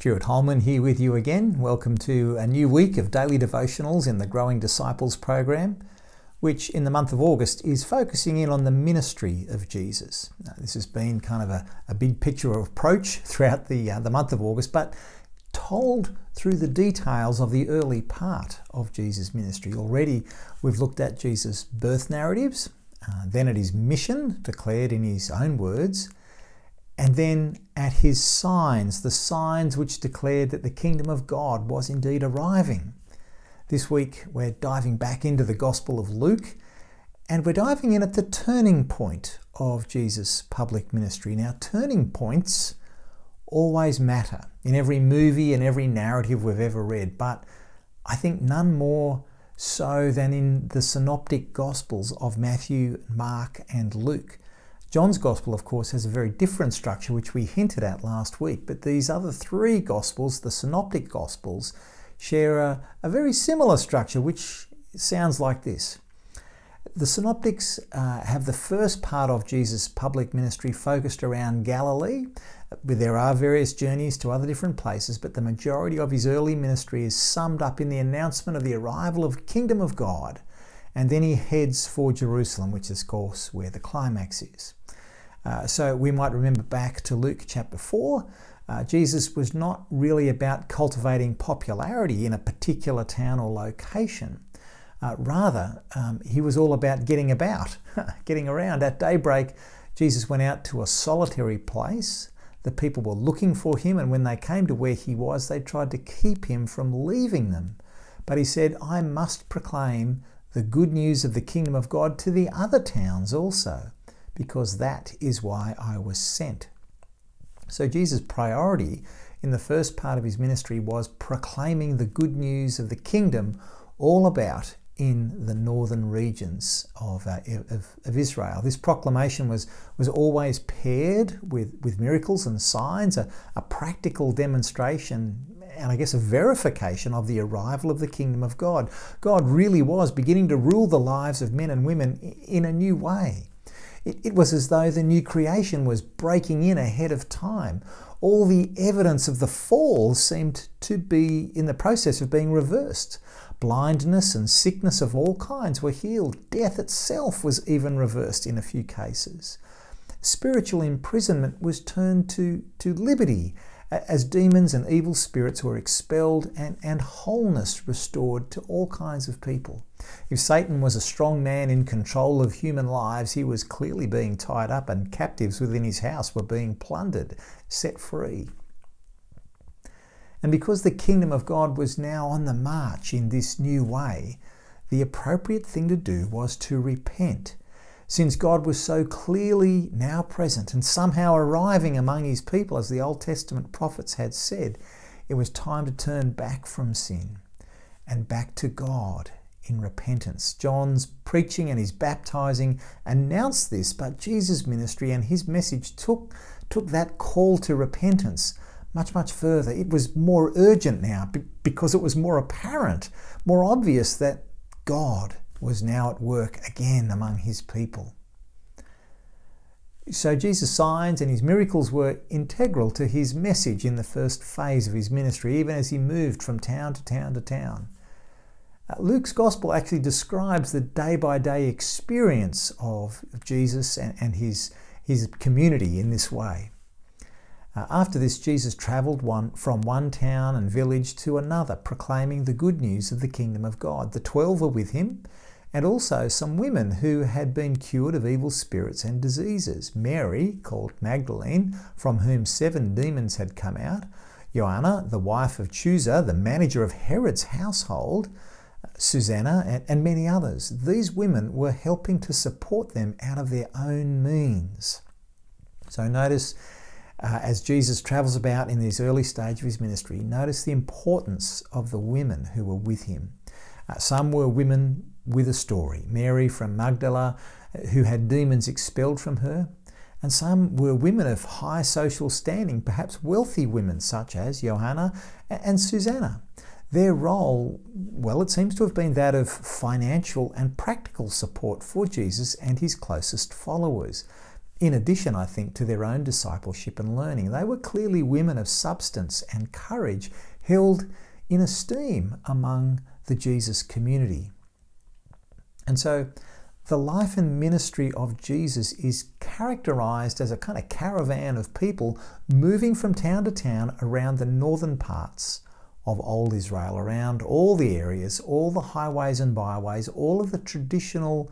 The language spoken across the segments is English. Stuart Holman here with you again. Welcome to a new week of daily devotionals in the Growing Disciples program, which in the month of August is focusing in on the ministry of Jesus. Now, this has been kind of a big picture approach throughout the month of August, but told through the details of the early part of Jesus' ministry. Already we've looked at Jesus' birth narratives, then at his mission declared in his own words, and then at his signs, the signs which declared that the kingdom of God was indeed arriving. This week we're diving back into the Gospel of Luke, and we're diving in at the turning point of Jesus' public ministry. Now, turning points always matter in every movie and every narrative we've ever read, but I think none more so than in the Synoptic Gospels of Matthew, Mark, and Luke. John's Gospel, of course, has a very different structure, which we hinted at last week, but these other three Gospels, the Synoptic Gospels, share a very similar structure, which sounds like this. The Synoptics have the first part of Jesus' public ministry focused around Galilee. There are various journeys to other different places, but the majority of his early ministry is summed up in the announcement of the arrival of the Kingdom of God. And then he heads for Jerusalem, which is, of course, where the climax is. So we might remember back to Luke chapter 4. Jesus was not really about cultivating popularity in a particular town or location. Rather, he was all about getting about, getting around. At daybreak, Jesus went out to a solitary place. The people were looking for him, and when they came to where he was, they tried to keep him from leaving them. But he said, "I must proclaim the good news of the kingdom of God to the other towns also, because that is why I was sent." So Jesus' priority in the first part of his ministry was proclaiming the good news of the kingdom all about in the northern regions of Israel. This proclamation was always paired with miracles and signs, a practical demonstration and I guess a verification of the arrival of the kingdom of God. God really was beginning to rule the lives of men and women in a new way. It was as though the new creation was breaking in ahead of time. All the evidence of the fall seemed to be in the process of being reversed. Blindness and sickness of all kinds were healed. Death itself was even reversed in a few cases. Spiritual imprisonment was turned to liberty, as demons and evil spirits were expelled and wholeness restored to all kinds of people. If Satan was a strong man in control of human lives, he was clearly being tied up, and captives within his house were being plundered, set free. And because the kingdom of God was now on the march in this new way, the appropriate thing to do was to repent. Since God was so clearly now present and somehow arriving among his people, as the Old Testament prophets had said, it was time to turn back from sin and back to God in repentance. John's preaching and his baptizing announced this, but Jesus' ministry and his message took that call to repentance much, much further. It was more urgent now because it was more apparent, more obvious that God was now at work again among his people. So Jesus' signs and his miracles were integral to his message in the first phase of his ministry, even as he moved from town to town to town. Luke's gospel actually describes the day-by-day experience of Jesus and his community in this way. After this, Jesus travelled from one town and village to another, proclaiming the good news of the kingdom of God. The 12 were with him, and also some women who had been cured of evil spirits and diseases. Mary, called Magdalene, from whom 7 demons had come out. Joanna, the wife of Chuza, the manager of Herod's household. Susanna, and many others. These women were helping to support them out of their own means. So notice, as Jesus travels about in this early stage of his ministry, notice the importance of the women who were with him. Some were women with a story. Mary from Magdala, who had demons expelled from her. And some were women of high social standing, perhaps wealthy women such as Johanna and Susanna. Their role, well, it seems to have been that of financial and practical support for Jesus and his closest followers. In addition, I think, to their own discipleship and learning, they were clearly women of substance and courage, held in esteem among the Jesus community. And so the life and ministry of Jesus is characterized as a kind of caravan of people moving from town to town around the northern parts of old Israel, around all the areas, all the highways and byways, all of the traditional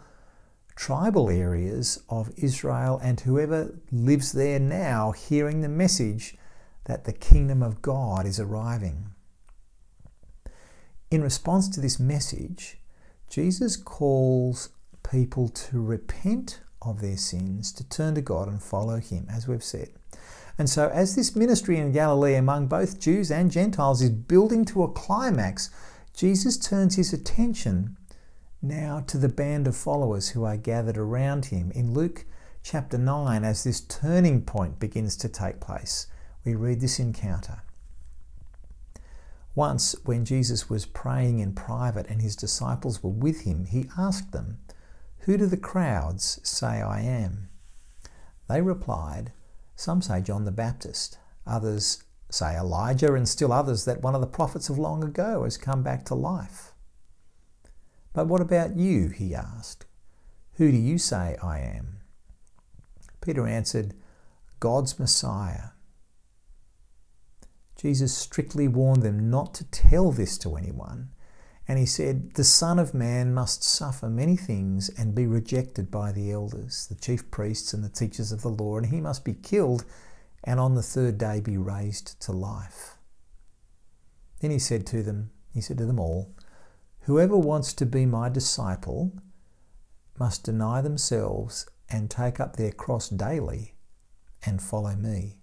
tribal areas of Israel, and whoever lives there now hearing the message that the kingdom of God is arriving. In response to this message, Jesus calls people to repent of their sins, to turn to God and follow him, as we've said. And so as this ministry in Galilee among both Jews and Gentiles is building to a climax, Jesus turns his attention now to the band of followers who are gathered around him. In Luke chapter 9, as this turning point begins to take place, we read this encounter. Once, when Jesus was praying in private and his disciples were with him, he asked them, "Who do the crowds say I am?" They replied, "Some say John the Baptist, others say Elijah, and still others that one of the prophets of long ago has come back to life." "But what about you?" he asked. "Who do you say I am?" Peter answered, "God's Messiah." Jesus strictly warned them not to tell this to anyone, and he said, "The Son of Man must suffer many things and be rejected by the elders, the chief priests and the teachers of the law, and he must be killed and on the third day be raised to life." Then he said to them all, "Whoever wants to be my disciple must deny themselves and take up their cross daily and follow me.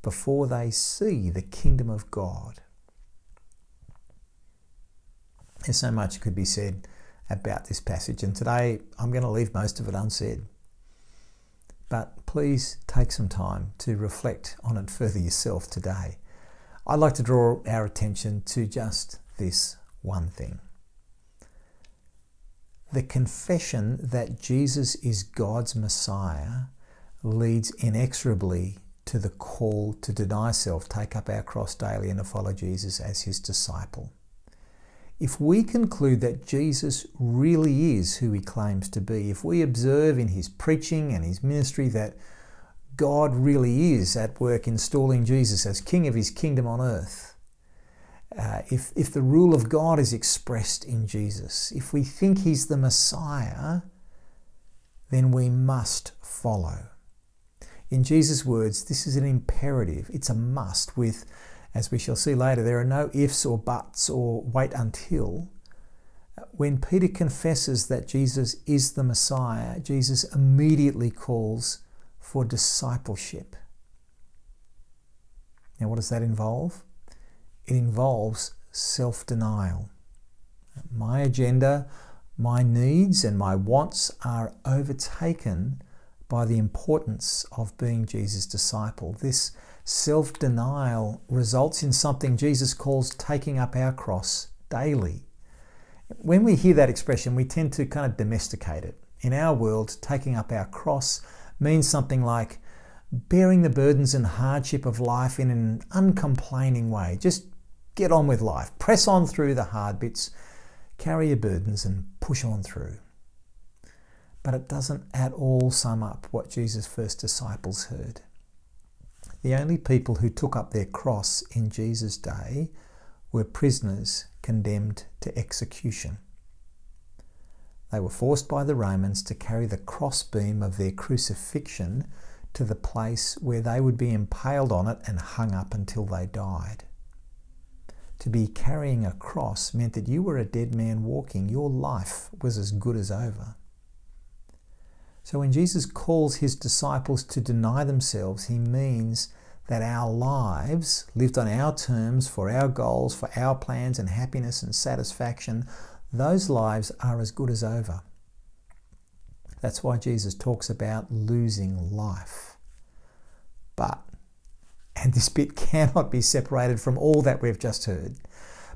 before they see the kingdom of God." There's so much could be said about this passage, and today I'm going to leave most of it unsaid. But please take some time to reflect on it further yourself today. I'd like to draw our attention to just this one thing. The confession that Jesus is God's Messiah leads inexorably to the call to deny self, take up our cross daily and to follow Jesus as his disciple. If we conclude that Jesus really is who he claims to be, if we observe in his preaching and his ministry that God really is at work installing Jesus as King of his kingdom on earth, if the rule of God is expressed in Jesus, if we think he's the Messiah, then we must follow. In Jesus' words, this is an imperative, it's a must with, as we shall see later, there are no ifs or buts or wait until. When Peter confesses that Jesus is the Messiah, Jesus immediately calls for discipleship. Now, what does that involve? It involves self-denial. My agenda, my needs and my wants are overtaken by the importance of being Jesus' disciple. This self-denial results in something Jesus calls taking up our cross daily. When we hear that expression, we tend to kind of domesticate it. In our world, taking up our cross means something like bearing the burdens and hardship of life in an uncomplaining way. Just get on with life. Press on through the hard bits, carry your burdens and push on through. But it doesn't at all sum up what Jesus' first disciples heard. The only people who took up their cross in Jesus' day were prisoners condemned to execution. They were forced by the Romans to carry the crossbeam of their crucifixion to the place where they would be impaled on it and hung up until they died. To be carrying a cross meant that you were a dead man walking. Your life was as good as over. So when Jesus calls his disciples to deny themselves, he means that our lives, lived on our terms, for our goals, for our plans and happiness and satisfaction, those lives are as good as over. That's why Jesus talks about losing life. But, and this bit cannot be separated from all that we've just heard,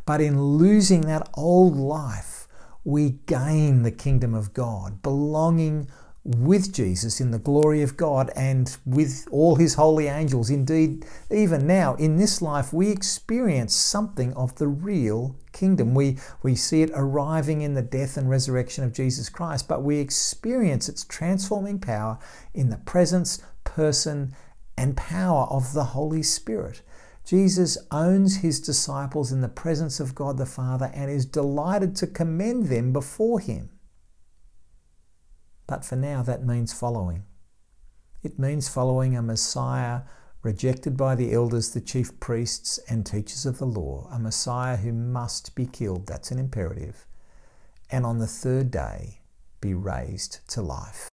but in losing that old life, we gain the kingdom of God, belonging with Jesus in the glory of God and with all his holy angels. Indeed, even now in this life, we experience something of the real kingdom. We see it arriving in the death and resurrection of Jesus Christ, but we experience its transforming power in the presence, person, and power of the Holy Spirit. Jesus owns his disciples in the presence of God the Father and is delighted to commend them before him. But for now, that means following. It means following a Messiah rejected by the elders, the chief priests and teachers of the law, a Messiah who must be killed, that's an imperative, and on the third day be raised to life.